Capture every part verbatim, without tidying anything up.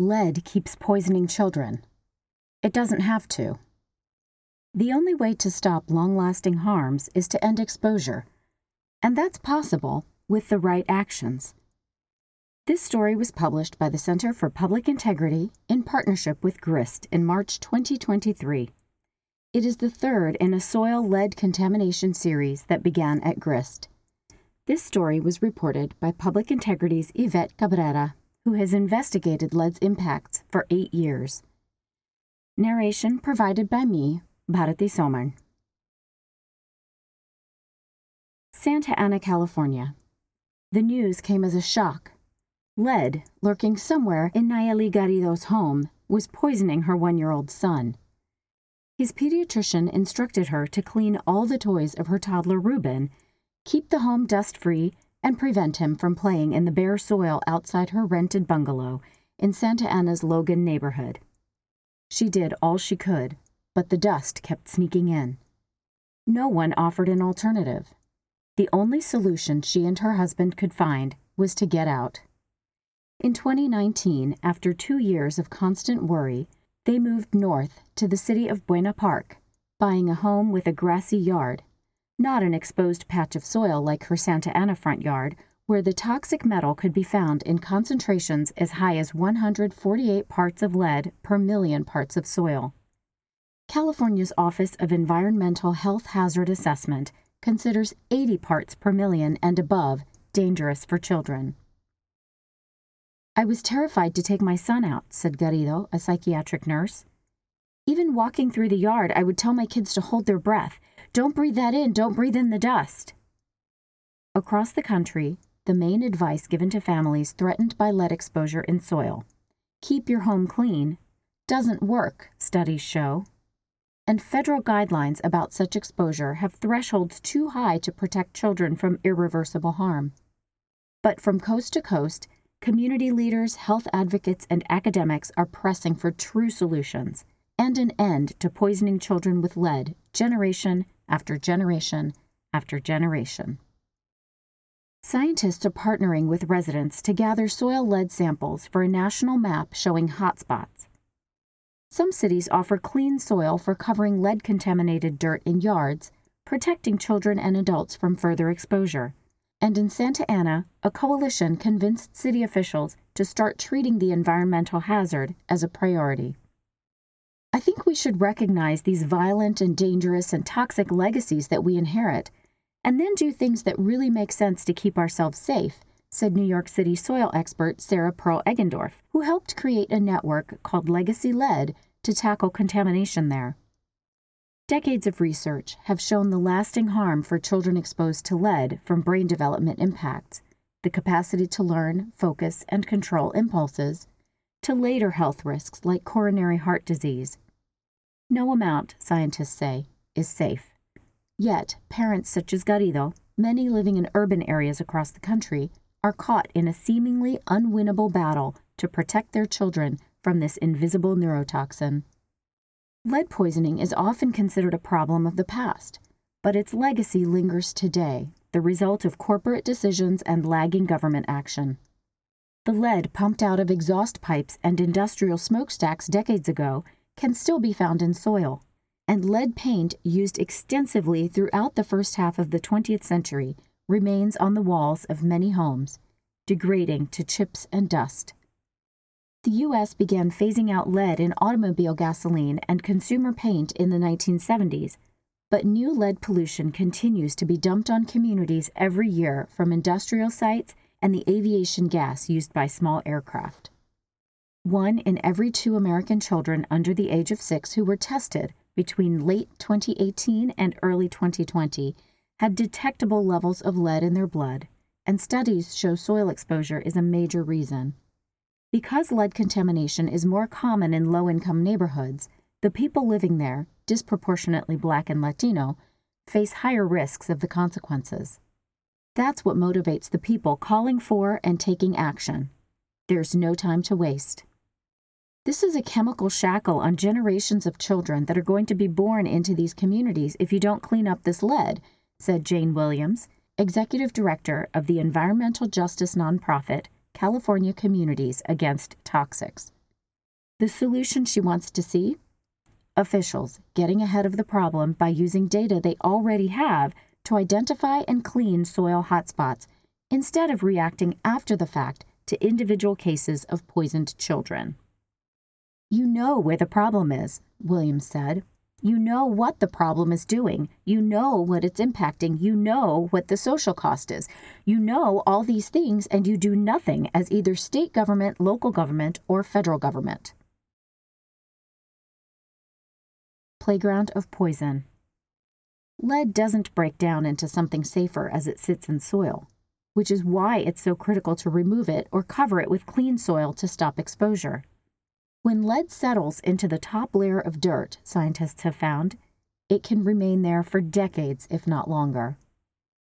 Lead keeps poisoning children. It doesn't have to. The only way to stop long-lasting harms is to end exposure, and that's possible with the right actions. This story was published by the Center for Public Integrity in partnership with GRIST in March twenty twenty-three. It is the third in a soil-lead contamination series that began at GRIST. This story was reported by Public Integrity's Yvette Cabrera, who has investigated lead's impacts for eight years. Narration provided by me, Bharati Soman. Santa Ana, California. The news came as a shock. Lead, lurking somewhere in Nayeli Garrido's home, was poisoning her one-year-old son. His pediatrician instructed her to clean all the toys of her toddler Ruben, keep the home dust-free, and prevent him from playing in the bare soil outside her rented bungalow in Santa Ana's Logan neighborhood. She did all she could, but the dust kept sneaking in. No one offered an alternative. The only solution she and her husband could find was to get out. In twenty nineteen, after two years of constant worry, they moved north to the city of Buena Park, buying a home with a grassy yard, not an exposed patch of soil like her Santa Ana front yard, where the toxic metal could be found in concentrations as high as one hundred forty-eight parts of lead per million parts of soil. California's Office of Environmental Health Hazard Assessment considers eighty parts per million and above dangerous for children. I was terrified to take my son out, said Garrido, a psychiatric nurse. Even walking through the yard, I would tell my kids to hold their breath. Don't breathe that in, don't breathe in the dust. Across the country, the main advice given to families threatened by lead exposure in soil, keep your home clean, doesn't work, studies show. And federal guidelines about such exposure have thresholds too high to protect children from irreversible harm. But from coast to coast, community leaders, health advocates, and academics are pressing for true solutions and an end to poisoning children with lead, generation after generation after generation. Scientists are partnering with residents to gather soil lead samples for a national map showing hotspots. Some cities offer clean soil for covering lead-contaminated dirt in yards, protecting children and adults from further exposure. And in Santa Ana, a coalition convinced city officials to start treating the environmental hazard as a priority. I think we should recognize these violent and dangerous and toxic legacies that we inherit, and then do things that really make sense to keep ourselves safe, said New York City soil expert Sarah Pearl Egendorf, who helped create a network called Legacy Lead to tackle contamination there. Decades of research have shown the lasting harm for children exposed to lead from brain development impacts, the capacity to learn, focus, and control impulses, to later health risks like coronary heart disease. No amount, scientists say, is safe. Yet, parents such as Garrido, many living in urban areas across the country, are caught in a seemingly unwinnable battle to protect their children from this invisible neurotoxin. Lead poisoning is often considered a problem of the past, but its legacy lingers today, the result of corporate decisions and lagging government action. The lead pumped out of exhaust pipes and industrial smokestacks decades ago can still be found in soil, and lead paint used extensively throughout the first half of the twentieth century remains on the walls of many homes, degrading to chips and dust. The U S began phasing out lead in automobile gasoline and consumer paint in the nineteen seventies, but new lead pollution continues to be dumped on communities every year from industrial sites and the aviation gas used by small aircraft. One in every two American children under the age of six who were tested between late twenty eighteen and early twenty twenty had detectable levels of lead in their blood, and studies show soil exposure is a major reason. Because lead contamination is more common in low-income neighborhoods, the people living there, disproportionately Black and Latino, face higher risks of the consequences. That's what motivates the people calling for and taking action. There's no time to waste. This is a chemical shackle on generations of children that are going to be born into these communities if you don't clean up this lead, said Jane Williams, executive director of the environmental justice nonprofit California Communities Against Toxics. The solution she wants to see? Officials getting ahead of the problem by using data they already have to identify and clean soil hotspots instead of reacting after the fact to individual cases of poisoned children. You know where the problem is, Williams said. You know what the problem is doing. You know what it's impacting. You know what the social cost is. You know all these things, and you do nothing as either state government, local government, or federal government. Playground of poison. Lead doesn't break down into something safer as it sits in soil, which is why it's so critical to remove it or cover it with clean soil to stop exposure. When lead settles into the top layer of dirt, scientists have found, it can remain there for decades, if not longer.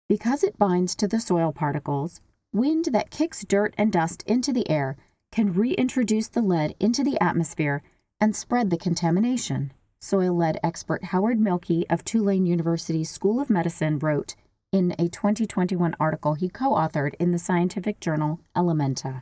Because it binds to the soil particles, wind that kicks dirt and dust into the air can reintroduce the lead into the atmosphere and spread the contamination, soil lead expert Howard Mielke of Tulane University School of Medicine wrote in a twenty twenty-one article he co-authored in the scientific journal Elementa.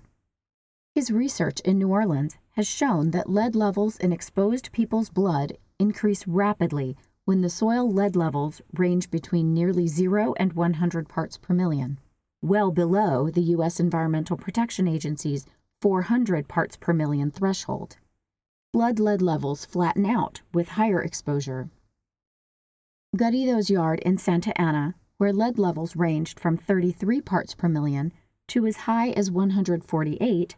His research in New Orleans has shown that lead levels in exposed people's blood increase rapidly when the soil lead levels range between nearly zero and one hundred parts per million, well below the U S Environmental Protection Agency's four hundred parts per million threshold. Blood lead levels flatten out with higher exposure. Garrido's yard in Santa Ana, where lead levels ranged from thirty-three parts per million to as high as one hundred forty-eight,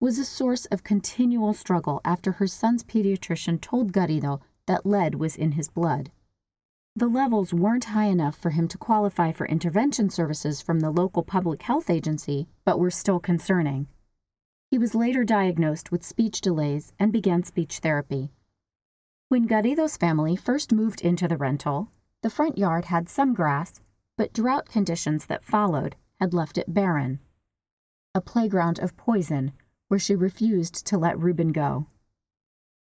was a source of continual struggle after her son's pediatrician told Garrido that lead was in his blood. The levels weren't high enough for him to qualify for intervention services from the local public health agency, but were still concerning. He was later diagnosed with speech delays and began speech therapy. When Garrido's family first moved into the rental, the front yard had some grass, but drought conditions that followed had left it barren. A playground of poison, where she refused to let Ruben go.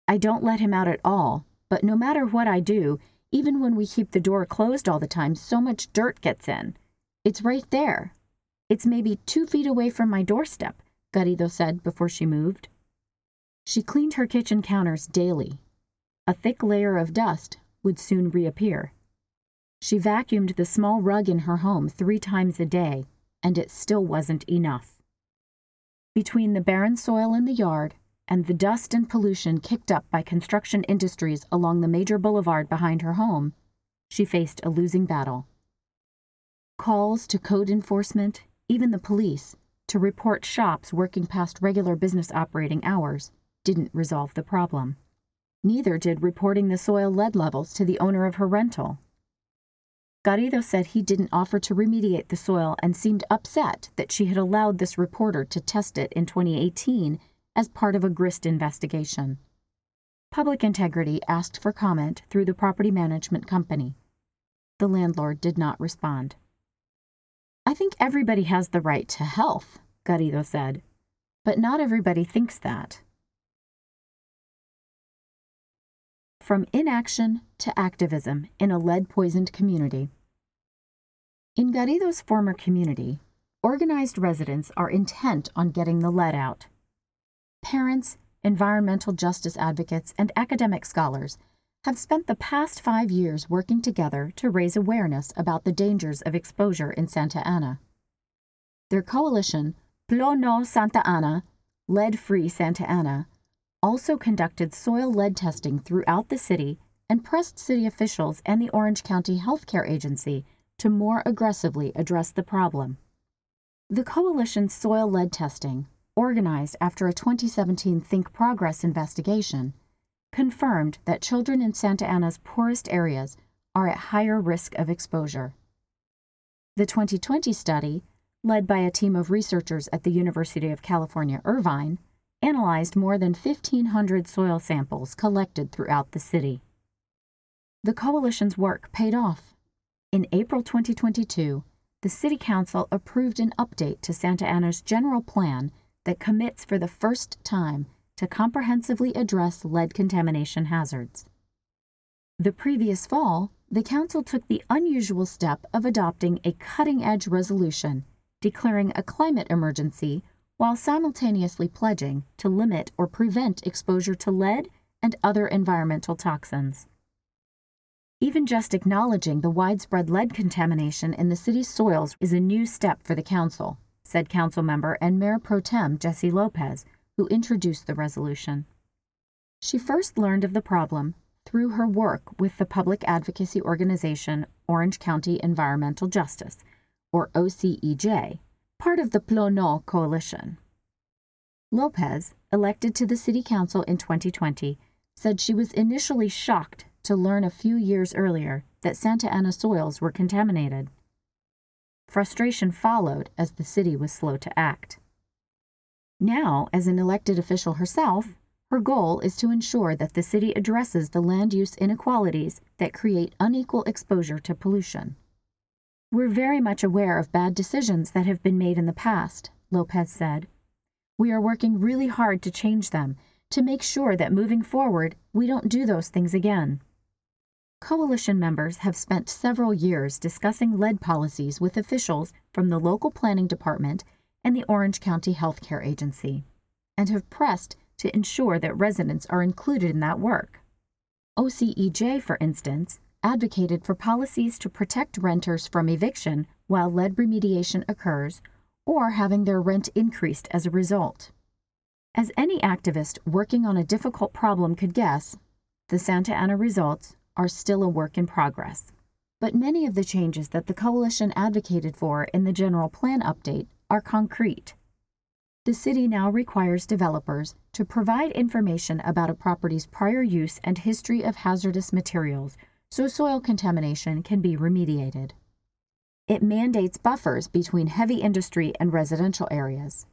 I don't let him out at all, but no matter what I do, even when we keep the door closed all the time, so much dirt gets in. It's right there. It's maybe two feet away from my doorstep, Garrido said before she moved. She cleaned her kitchen counters daily. A thick layer of dust would soon reappear. She vacuumed the small rug in her home three times a day, and it still wasn't enough. Between the barren soil in the yard and the dust and pollution kicked up by construction industries along the major boulevard behind her home, she faced a losing battle. Calls to code enforcement, even the police, to report shops working past regular business operating hours didn't resolve the problem. Neither did reporting the soil lead levels to the owner of her rental. Garrido said he didn't offer to remediate the soil and seemed upset that she had allowed this reporter to test it in twenty eighteen as part of a GRIST investigation. Public Integrity asked for comment through the property management company. The landlord did not respond. I think everybody has the right to health, Garrido said, but not everybody thinks that. From inaction to activism in a lead-poisoned community. In Garrido's former community, organized residents are intent on getting the lead out. Parents, environmental justice advocates, and academic scholars have spent the past five years working together to raise awareness about the dangers of exposure in Santa Ana. Their coalition, Pleno Santa Ana, Lead Free Santa Ana, also conducted soil lead testing throughout the city and pressed city officials and the Orange County Healthcare Agency to more aggressively address the problem. The coalition's soil lead testing, organized after a twenty seventeen ThinkProgress investigation, confirmed that children in Santa Ana's poorest areas are at higher risk of exposure. The twenty twenty study, led by a team of researchers at the University of California, Irvine, analyzed more than fifteen hundred soil samples collected throughout the city. The coalition's work paid off. In April twenty twenty-two, the City Council approved an update to Santa Ana's general plan that commits for the first time to comprehensively address lead contamination hazards. The previous fall, the Council took the unusual step of adopting a cutting-edge resolution declaring a climate emergency while simultaneously pledging to limit or prevent exposure to lead and other environmental toxins. Even just acknowledging the widespread lead contamination in the city's soils is a new step for the council, said Councilmember and Mayor Pro Tem Jesse Lopez, who introduced the resolution. She first learned of the problem through her work with the public advocacy organization Orange County Environmental Justice, or O C E J, part of the Pleno Coalition. Lopez, elected to the City Council in twenty twenty, said she was initially shocked to learn a few years earlier that Santa Ana soils were contaminated. Frustration followed as the city was slow to act. Now, as an elected official herself, her goal is to ensure that the city addresses the land use inequalities that create unequal exposure to pollution. We're very much aware of bad decisions that have been made in the past, Lopez said. We are working really hard to change them, to make sure that moving forward, we don't do those things again. Coalition members have spent several years discussing lead policies with officials from the local planning department and the Orange County Healthcare Agency, and have pressed to ensure that residents are included in that work. O C E J, for instance, advocated for policies to protect renters from eviction while lead remediation occurs, or having their rent increased as a result. As any activist working on a difficult problem could guess, the Santa Ana results are still a work in progress. But many of the changes that the coalition advocated for in the general plan update are concrete. The city now requires developers to provide information about a property's prior use and history of hazardous materials so soil contamination can be remediated. It mandates buffers between heavy industry and residential areas.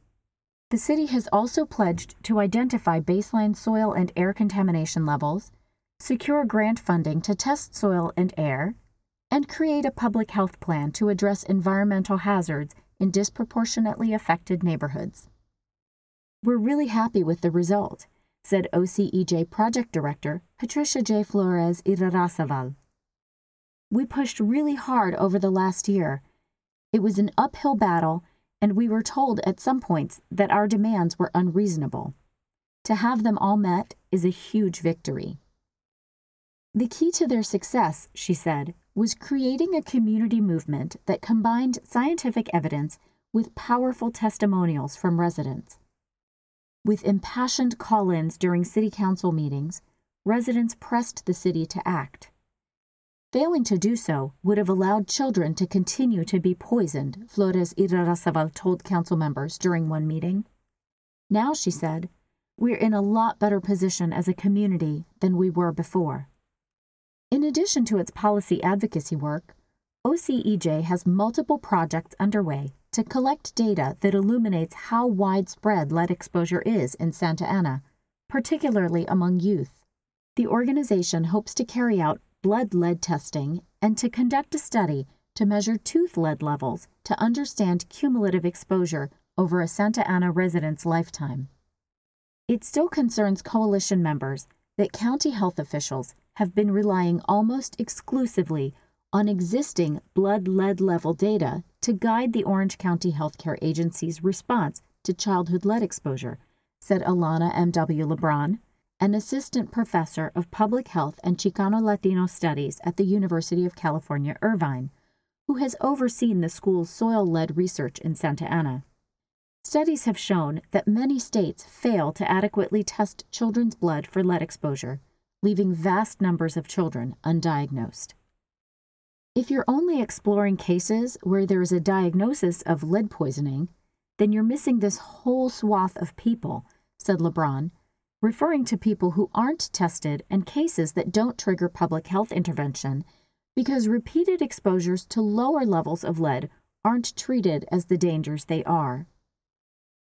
The city has also pledged to identify baseline soil and air contamination levels, secure grant funding to test soil and air, and create a public health plan to address environmental hazards in disproportionately affected neighborhoods. We're really happy with the result, said O C E J Project Director Patricia J. Flores Irarrázaval. We pushed really hard over the last year. It was an uphill battle, and we were told at some points that our demands were unreasonable. To have them all met is a huge victory. The key to their success, she said, was creating a community movement that combined scientific evidence with powerful testimonials from residents. With impassioned call-ins during city council meetings, residents pressed the city to act. Failing to do so would have allowed children to continue to be poisoned, Flores Irarrázaval told council members during one meeting. Now, she said, we're in a lot better position as a community than we were before. In addition to its policy advocacy work, O C E J has multiple projects underway to collect data that illuminates how widespread lead exposure is in Santa Ana, particularly among youth. The organization hopes to carry out blood lead testing, and to conduct a study to measure tooth lead levels to understand cumulative exposure over a Santa Ana resident's lifetime. It still concerns coalition members that county health officials have been relying almost exclusively on existing blood lead level data to guide the Orange County Healthcare Agency's response to childhood lead exposure, said Alana M W LeBron, an assistant professor of public health and Chicano-Latino studies at the University of California, Irvine, who has overseen the school's soil-lead research in Santa Ana. Studies have shown that many states fail to adequately test children's blood for lead exposure, leaving vast numbers of children undiagnosed. If you're only exploring cases where there is a diagnosis of lead poisoning, then you're missing this whole swath of people, said LeBron, referring to people who aren't tested and cases that don't trigger public health intervention because repeated exposures to lower levels of lead aren't treated as the dangers they are.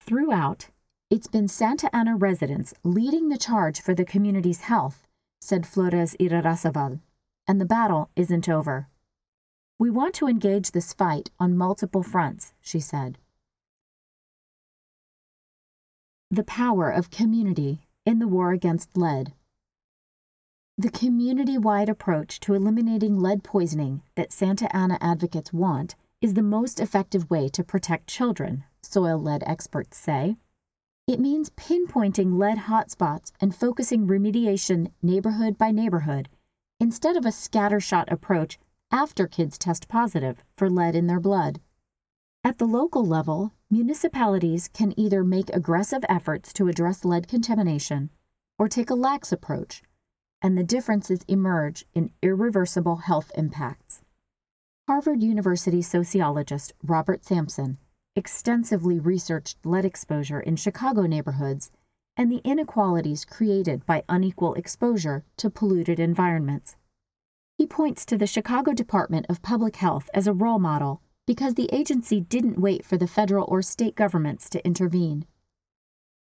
Throughout, it's been Santa Ana residents leading the charge for the community's health, said Flores Irarrázaval, and the battle isn't over. We want to engage this fight on multiple fronts, she said. The power of community in the war against lead. The community-wide approach to eliminating lead poisoning that Santa Ana advocates want is the most effective way to protect children, soil-lead experts say. It means pinpointing lead hotspots and focusing remediation neighborhood by neighborhood instead of a scattershot approach after kids test positive for lead in their blood. At the local level, municipalities can either make aggressive efforts to address lead contamination or take a lax approach, and the differences emerge in irreversible health impacts. Harvard University sociologist Robert Sampson extensively researched lead exposure in Chicago neighborhoods and the inequalities created by unequal exposure to polluted environments. He points to the Chicago Department of Public Health as a role model because the agency didn't wait for the federal or state governments to intervene.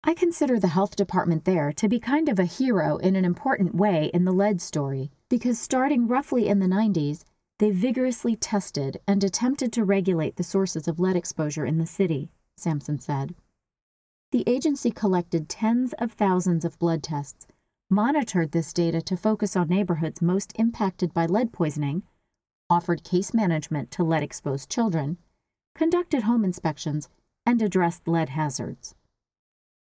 I consider the health department there to be kind of a hero in an important way in the lead story, because starting roughly in the nineties, they vigorously tested and attempted to regulate the sources of lead exposure in the city, Sampson said. The agency collected tens of thousands of blood tests, monitored this data to focus on neighborhoods most impacted by lead poisoning, offered case management to lead-exposed children, conducted home inspections, and addressed lead hazards.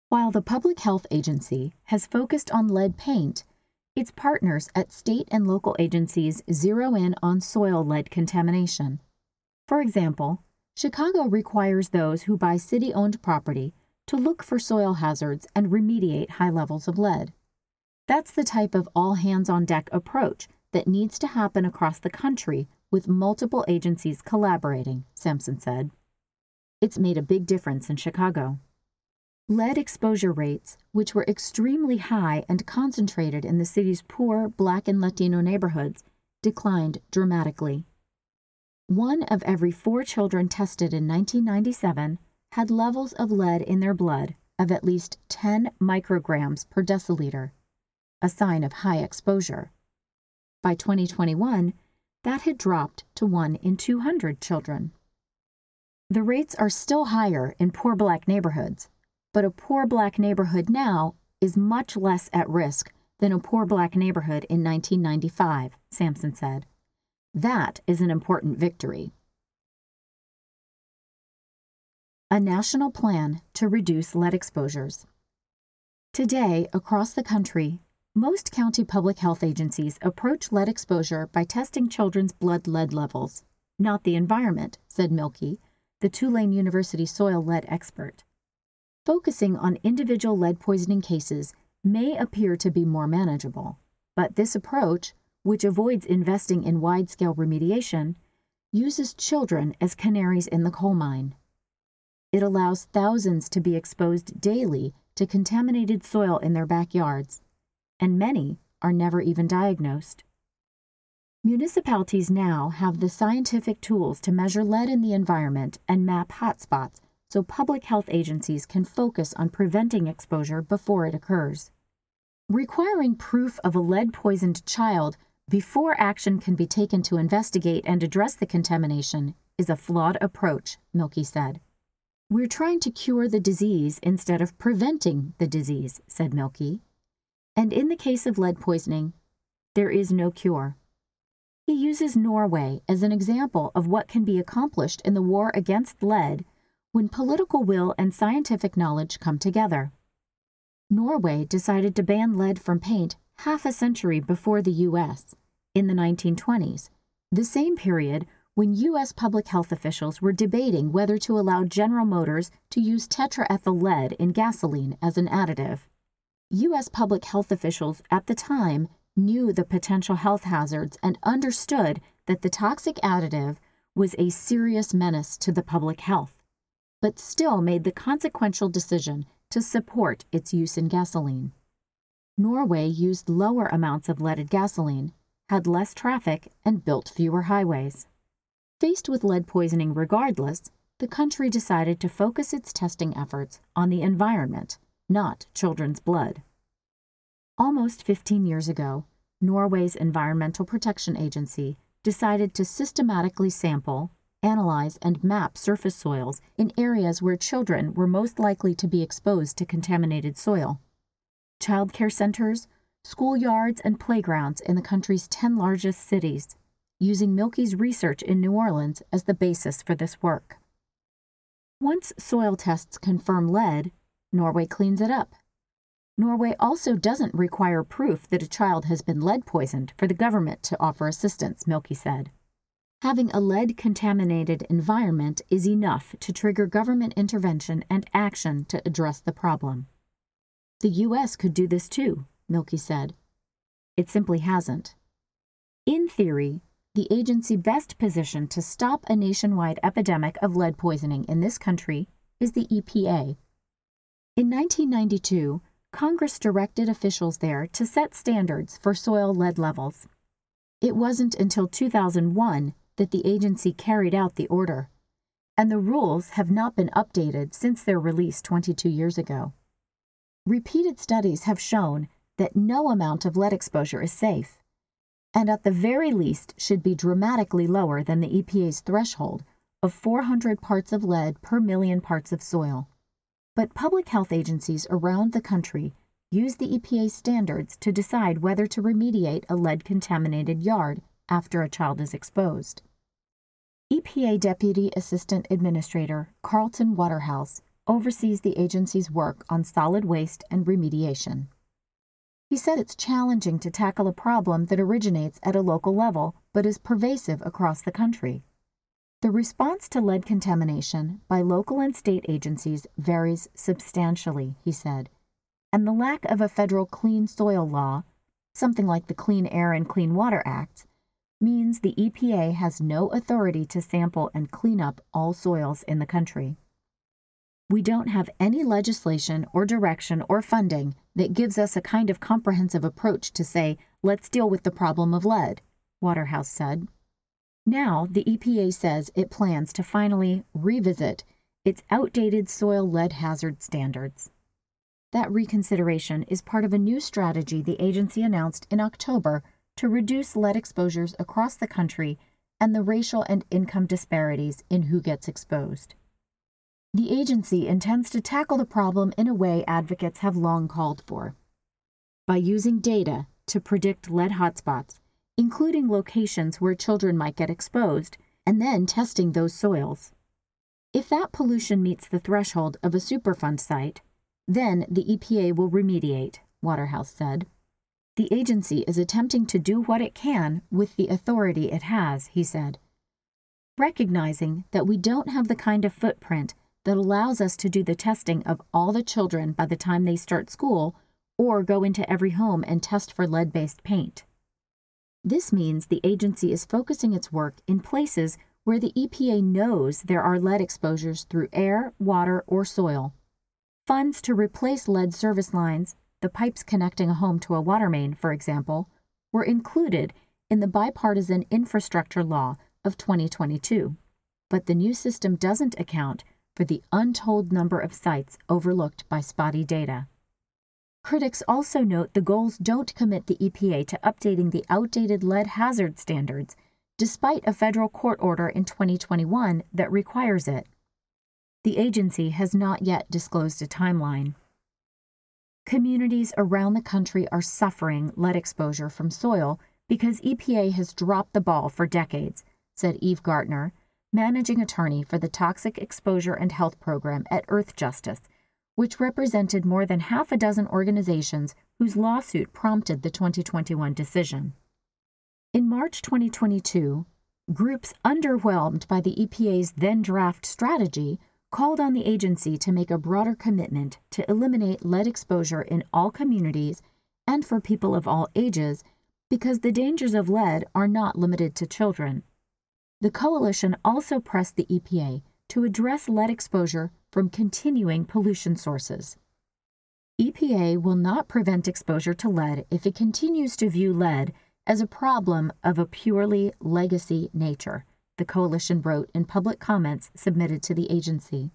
While the Public Health Agency has focused on lead paint, its partners at state and local agencies zero in on soil lead contamination. For example, Chicago requires those who buy city-owned property to look for soil hazards and remediate high levels of lead. That's the type of all-hands-on-deck approach that needs to happen across the country with multiple agencies collaborating, Sampson said. It's made a big difference in Chicago. Lead exposure rates, which were extremely high and concentrated in the city's poor Black and Latino neighborhoods, declined dramatically. One of every four children tested in nineteen ninety-seven had levels of lead in their blood of at least ten micrograms per deciliter, a sign of high exposure. By twenty twenty-one, that had dropped to one in two hundred children. The rates are still higher in poor Black neighborhoods, but a poor Black neighborhood now is much less at risk than a poor Black neighborhood in nineteen ninety-five, Sampson said. That is an important victory. A national plan to reduce lead exposures. Today, across the country, most county public health agencies approach lead exposure by testing children's blood lead levels, not the environment, said Mielke, the Tulane University soil lead expert. Focusing on individual lead poisoning cases may appear to be more manageable, but this approach, which avoids investing in wide-scale remediation, uses children as canaries in the coal mine. It allows thousands to be exposed daily to contaminated soil in their backyards, and many are never even diagnosed. Municipalities now have the scientific tools to measure lead in the environment and map hotspots, so public health agencies can focus on preventing exposure before it occurs. Requiring proof of a lead-poisoned child before action can be taken to investigate and address the contamination is a flawed approach, Mielke said. We're trying to cure the disease instead of preventing the disease, said Mielke. And in the case of lead poisoning, there is no cure. He uses Norway as an example of what can be accomplished in the war against lead when political will and scientific knowledge come together. Norway decided to ban lead from paint half a century before the U S, in the nineteen twenties, the same period when U S public health officials were debating whether to allow General Motors to use tetraethyl lead in gasoline as an additive. U S public health officials at the time knew the potential health hazards and understood that the toxic additive was a serious menace to the public health, but still made the consequential decision to support its use in gasoline. Norway used lower amounts of leaded gasoline, had less traffic, and built fewer highways. Faced with lead poisoning regardless, the country decided to focus its testing efforts on the environment, not children's blood. Almost fifteen years ago, Norway's Environmental Protection Agency decided to systematically sample, analyze, and map surface soils in areas where children were most likely to be exposed to contaminated soil. Childcare centers, schoolyards, and playgrounds in the country's ten largest cities, using Mielke's research in New Orleans as the basis for this work. Once soil tests confirm lead, Norway cleans it up. Norway also doesn't require proof that a child has been lead poisoned for the government to offer assistance, Mielke said. Having a lead-contaminated environment is enough to trigger government intervention and action to address the problem. The U S could do this too, Mielke said. It simply hasn't. In theory, the agency best positioned to stop a nationwide epidemic of lead poisoning in this country is the E P A. In nineteen ninety-two, Congress directed officials there to set standards for soil lead levels. It wasn't until two thousand one that the agency carried out the order, and the rules have not been updated since their release twenty-two years ago. Repeated studies have shown that no amount of lead exposure is safe, and at the very least should be dramatically lower than the E P A's threshold of four hundred parts of lead per million parts of soil. But public health agencies around the country use the E P A standards to decide whether to remediate a lead-contaminated yard after a child is exposed. E P A Deputy Assistant Administrator Carlton Waterhouse oversees the agency's work on solid waste and remediation. He said it's challenging to tackle a problem that originates at a local level but is pervasive across the country. The response to lead contamination by local and state agencies varies substantially, he said, and the lack of a federal clean soil law, something like the Clean Air and Clean Water Act, means the E P A has no authority to sample and clean up all soils in the country. We don't have any legislation or direction or funding that gives us a kind of comprehensive approach to say, let's deal with the problem of lead, Waterhouse said. Now, the E P A says it plans to finally revisit its outdated soil lead hazard standards. That reconsideration is part of a new strategy the agency announced in October to reduce lead exposures across the country and the racial and income disparities in who gets exposed. The agency intends to tackle the problem in a way advocates have long called for, by using data to predict lead hotspots, including locations where children might get exposed, and then testing those soils. If that pollution meets the threshold of a Superfund site, then the E P A will remediate, Waterhouse said. The agency is attempting to do what it can with the authority it has, he said, recognizing that we don't have the kind of footprint that allows us to do the testing of all the children by the time they start school or go into every home and test for lead-based paint. This means the agency is focusing its work in places where the E P A knows there are lead exposures through air, water, or soil. Funds to replace lead service lines, the pipes connecting a home to a water main, for example, were included in the bipartisan infrastructure law of twenty twenty-two. But the new system doesn't account for the untold number of sites overlooked by spotty data. Critics also note the goals don't commit the E P A to updating the outdated lead hazard standards, despite a federal court order in twenty twenty-one that requires it. The agency has not yet disclosed a timeline. Communities around the country are suffering lead exposure from soil because E P A has dropped the ball for decades, said Eve Gartner, managing attorney for the Toxic Exposure and Health Program at Earth Justice, which represented more than half a dozen organizations whose lawsuit prompted the twenty twenty-one decision. In March twenty twenty-two, groups underwhelmed by the E P A's then-draft strategy called on the agency to make a broader commitment to eliminate lead exposure in all communities and for people of all ages because the dangers of lead are not limited to children. The coalition also pressed the E P A to address lead exposure from continuing pollution sources. E P A will not prevent exposure to lead if it continues to view lead as a problem of a purely legacy nature, the coalition wrote in public comments submitted to the agency.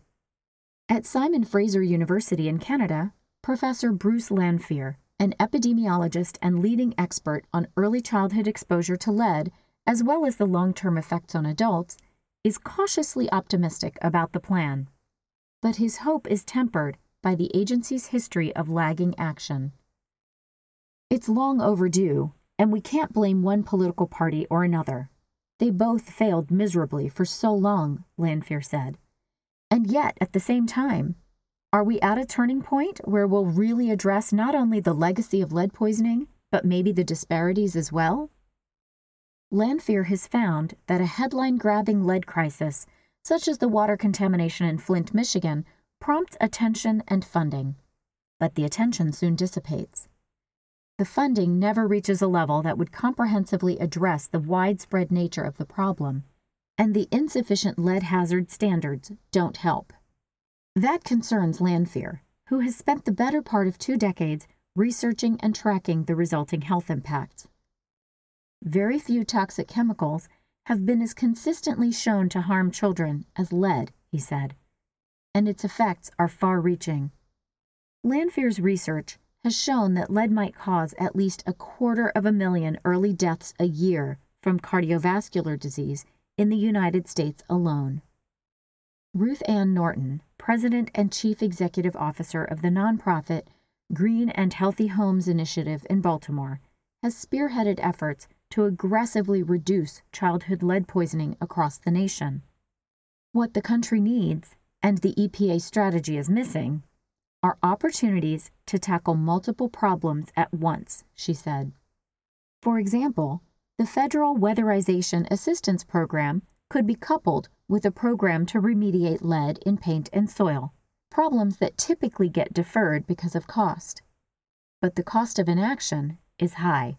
At Simon Fraser University in Canada, Professor Bruce Lanphier, an epidemiologist and leading expert on early childhood exposure to lead, as well as the long-term effects on adults, is cautiously optimistic about the plan. But his hope is tempered by the agency's history of lagging action. It's long overdue, and we can't blame one political party or another. They both failed miserably for so long, Lanphier said. And yet, at the same time, are we at a turning point where we'll really address not only the legacy of lead poisoning, but maybe the disparities as well? Lanphier has found that a headline-grabbing lead crisis, such as the water contamination in Flint, Michigan, prompts attention and funding. But the attention soon dissipates. The funding never reaches a level that would comprehensively address the widespread nature of the problem, and the insufficient lead hazard standards don't help. That concerns Lanphier, who has spent the better part of two decades researching and tracking the resulting health impacts. Very few toxic chemicals have been as consistently shown to harm children as lead, he said, and its effects are far-reaching. Lanphier's research has shown that lead might cause at least a quarter of a million early deaths a year from cardiovascular disease in the United States alone. Ruth Ann Norton, President and Chief Executive Officer of the nonprofit Green and Healthy Homes Initiative in Baltimore, has spearheaded efforts to aggressively reduce childhood lead poisoning across the nation. What the country needs, and the E P A strategy is missing, are opportunities to tackle multiple problems at once, she said. For example, the Federal Weatherization Assistance Program could be coupled with a program to remediate lead in paint and soil, problems that typically get deferred because of cost. But the cost of inaction is high.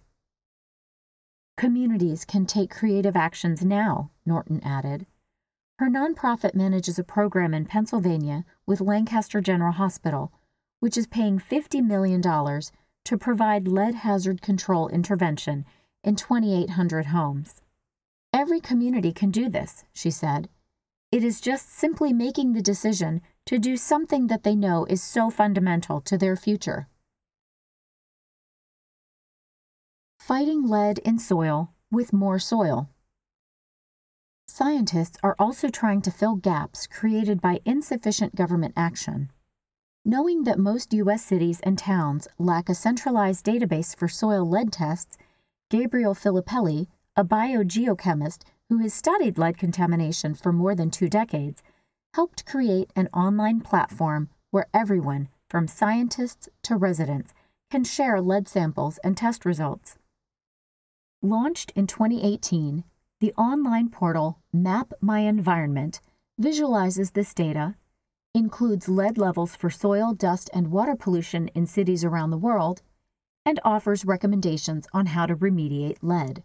Communities can take creative actions now, Norton added. Her nonprofit manages a program in Pennsylvania with Lancaster General Hospital, which is paying fifty million dollars to provide lead hazard control intervention in twenty-eight hundred homes. Every community can do this, she said. It is just simply making the decision to do something that they know is so fundamental to their future. Fighting lead in soil with more soil. Scientists are also trying to fill gaps created by insufficient government action. Knowing that most U S cities and towns lack a centralized database for soil lead tests, Gabriel Filippelli, a biogeochemist who has studied lead contamination for more than two decades, helped create an online platform where everyone, from scientists to residents, can share lead samples and test results. Launched in twenty eighteen, the online portal Map My Environment visualizes this data, includes lead levels for soil, dust, and water pollution in cities around the world, and offers recommendations on how to remediate lead.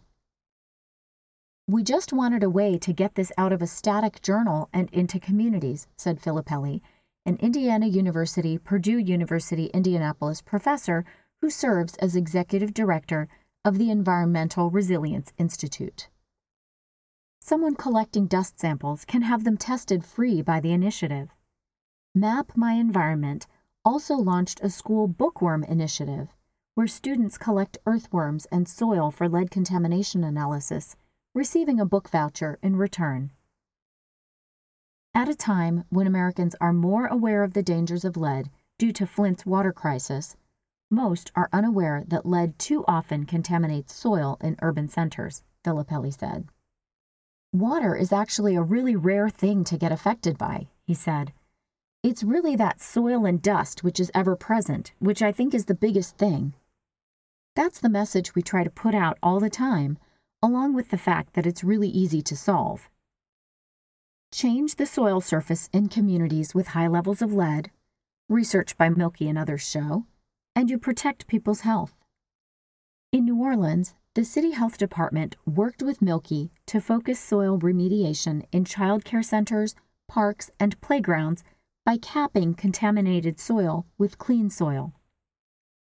We just wanted a way to get this out of a static journal and into communities, said Filippelli, an Indiana University, Purdue University, Indianapolis professor who serves as executive director of the Environmental Resilience Institute. Someone collecting dust samples can have them tested free by the initiative. Map My Environment also launched a school bookworm initiative, where students collect earthworms and soil for lead contamination analysis, receiving a book voucher in return. At a time when Americans are more aware of the dangers of lead due to Flint's water crisis, most are unaware that lead too often contaminates soil in urban centers, Filippelli said. Water is actually a really rare thing to get affected by, he said. It's really that soil and dust which is ever present, which I think is the biggest thing. That's the message we try to put out all the time, along with the fact that it's really easy to solve. Change the soil surface in communities with high levels of lead, research by Mielke and others show, and you protect people's health. In New Orleans, the City Health Department worked with Mielke to focus soil remediation in child care centers, parks, and playgrounds by capping contaminated soil with clean soil.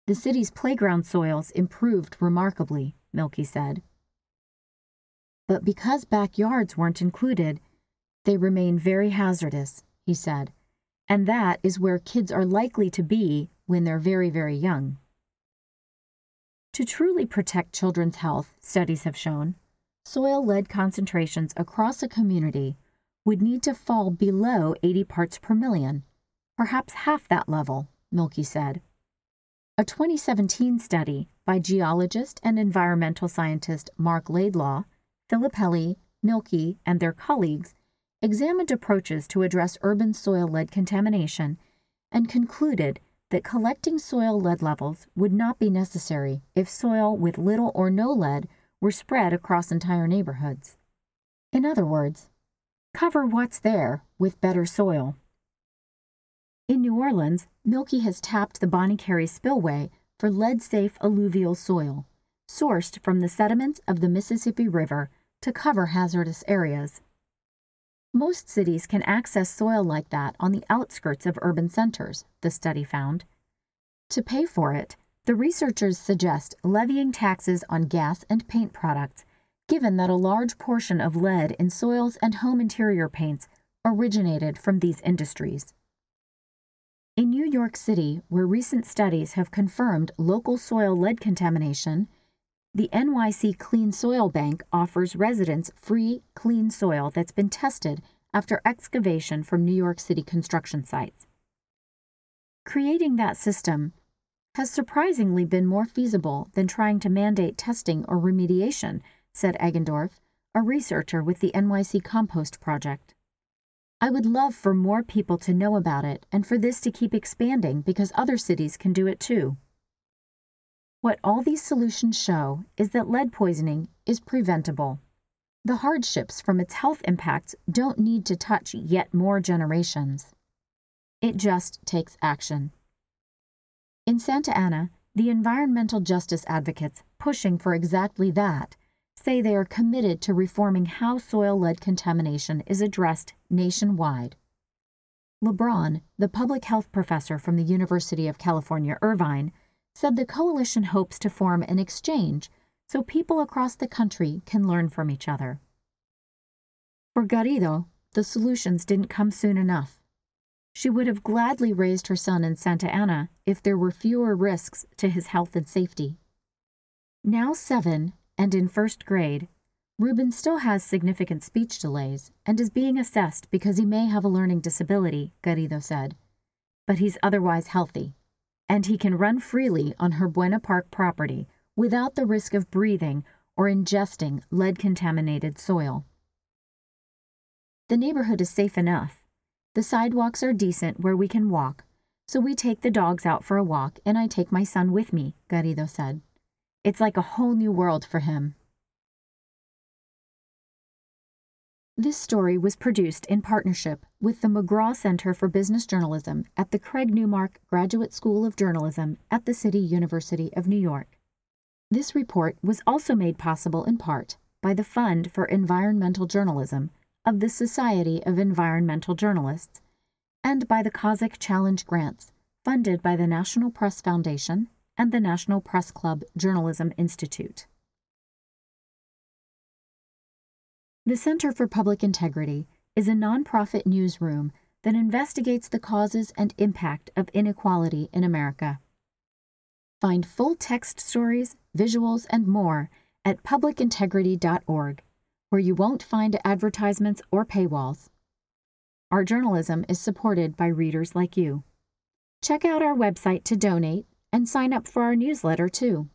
The city's playground soils improved remarkably, Mielke said. But because backyards weren't included, they remain very hazardous, he said, and that is where kids are likely to be when they're very, very young. To truly protect children's health, studies have shown, soil lead concentrations across a community would need to fall below eighty parts per million, perhaps half that level, Mielke said. A twenty seventeen study by geologist and environmental scientist Mark Laidlaw, Filippelli, Mielke, and their colleagues examined approaches to address urban soil lead contamination and concluded that collecting soil lead levels would not be necessary if soil with little or no lead were spread across entire neighborhoods. In other words, cover what's there with better soil. In New Orleans, Mielke has tapped the Bonnie Carey Spillway for lead-safe alluvial soil, sourced from the sediments of the Mississippi River to cover hazardous areas. Most cities can access soil like that on the outskirts of urban centers, the study found. To pay for it, the researchers suggest levying taxes on gas and paint products, given that a large portion of lead in soils and home interior paints originated from these industries. In New York City, where recent studies have confirmed local soil lead contamination, the N Y C Clean Soil Bank offers residents free, clean soil that's been tested after excavation from New York City construction sites. Creating that system has surprisingly been more feasible than trying to mandate testing or remediation, said Egendorf, a researcher with the N Y C Compost Project. I would love for more people to know about it and for this to keep expanding because other cities can do it too. What all these solutions show is that lead poisoning is preventable. The hardships from its health impacts don't need to touch yet more generations. It just takes action. In Santa Ana, the environmental justice advocates pushing for exactly that say they are committed to reforming how soil lead contamination is addressed nationwide. LeBron, the public health professor from the University of California, Irvine, said the coalition hopes to form an exchange so people across the country can learn from each other. For Garrido, the solutions didn't come soon enough. She would have gladly raised her son in Santa Ana if there were fewer risks to his health and safety. Now seven and in first grade, Ruben still has significant speech delays and is being assessed because he may have a learning disability, Garrido said, but he's otherwise healthy, and he can run freely on her Buena Park property without the risk of breathing or ingesting lead-contaminated soil. The neighborhood is safe enough. The sidewalks are decent where we can walk, so we take the dogs out for a walk and I take my son with me, Garrido said. It's like a whole new world for him. This story was produced in partnership with the McGraw Center for Business Journalism at the Craig Newmark Graduate School of Journalism at the City University of New York. This report was also made possible in part by the Fund for Environmental Journalism of the Society of Environmental Journalists and by the Kazakh Challenge Grants, funded by the National Press Foundation and the National Press Club Journalism Institute. The Center for Public Integrity is a nonprofit newsroom that investigates the causes and impact of inequality in America. Find full text stories, visuals, and more at public integrity dot org, where you won't find advertisements or paywalls. Our journalism is supported by readers like you. Check out our website to donate and sign up for our newsletter too.